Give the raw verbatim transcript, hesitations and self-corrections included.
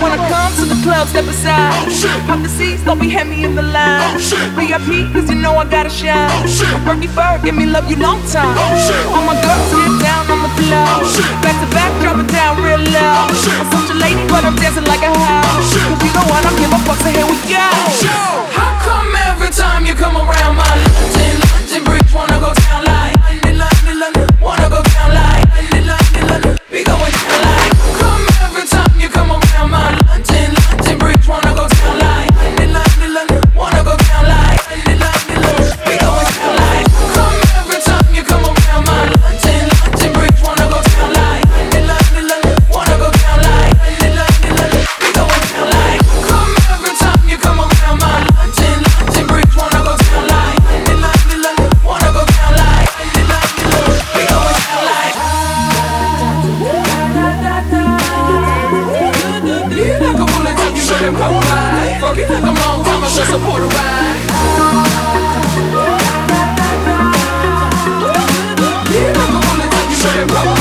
When I come to the club, step aside. Pop the seats, don't be heavy in the line. V I P, cause you know I gotta shine. I'm perky fur, give me love you long time. All my girls sit down on the floor. Back to back, drop it down real low. I'm such a lady, but I'm dancing like a house. Cause you know I don't give a fuck, so here we go. How come every time you come around my London, London bridge wanna go down like London, London, London, wanna go down like London, London, London, we going down like. Come on.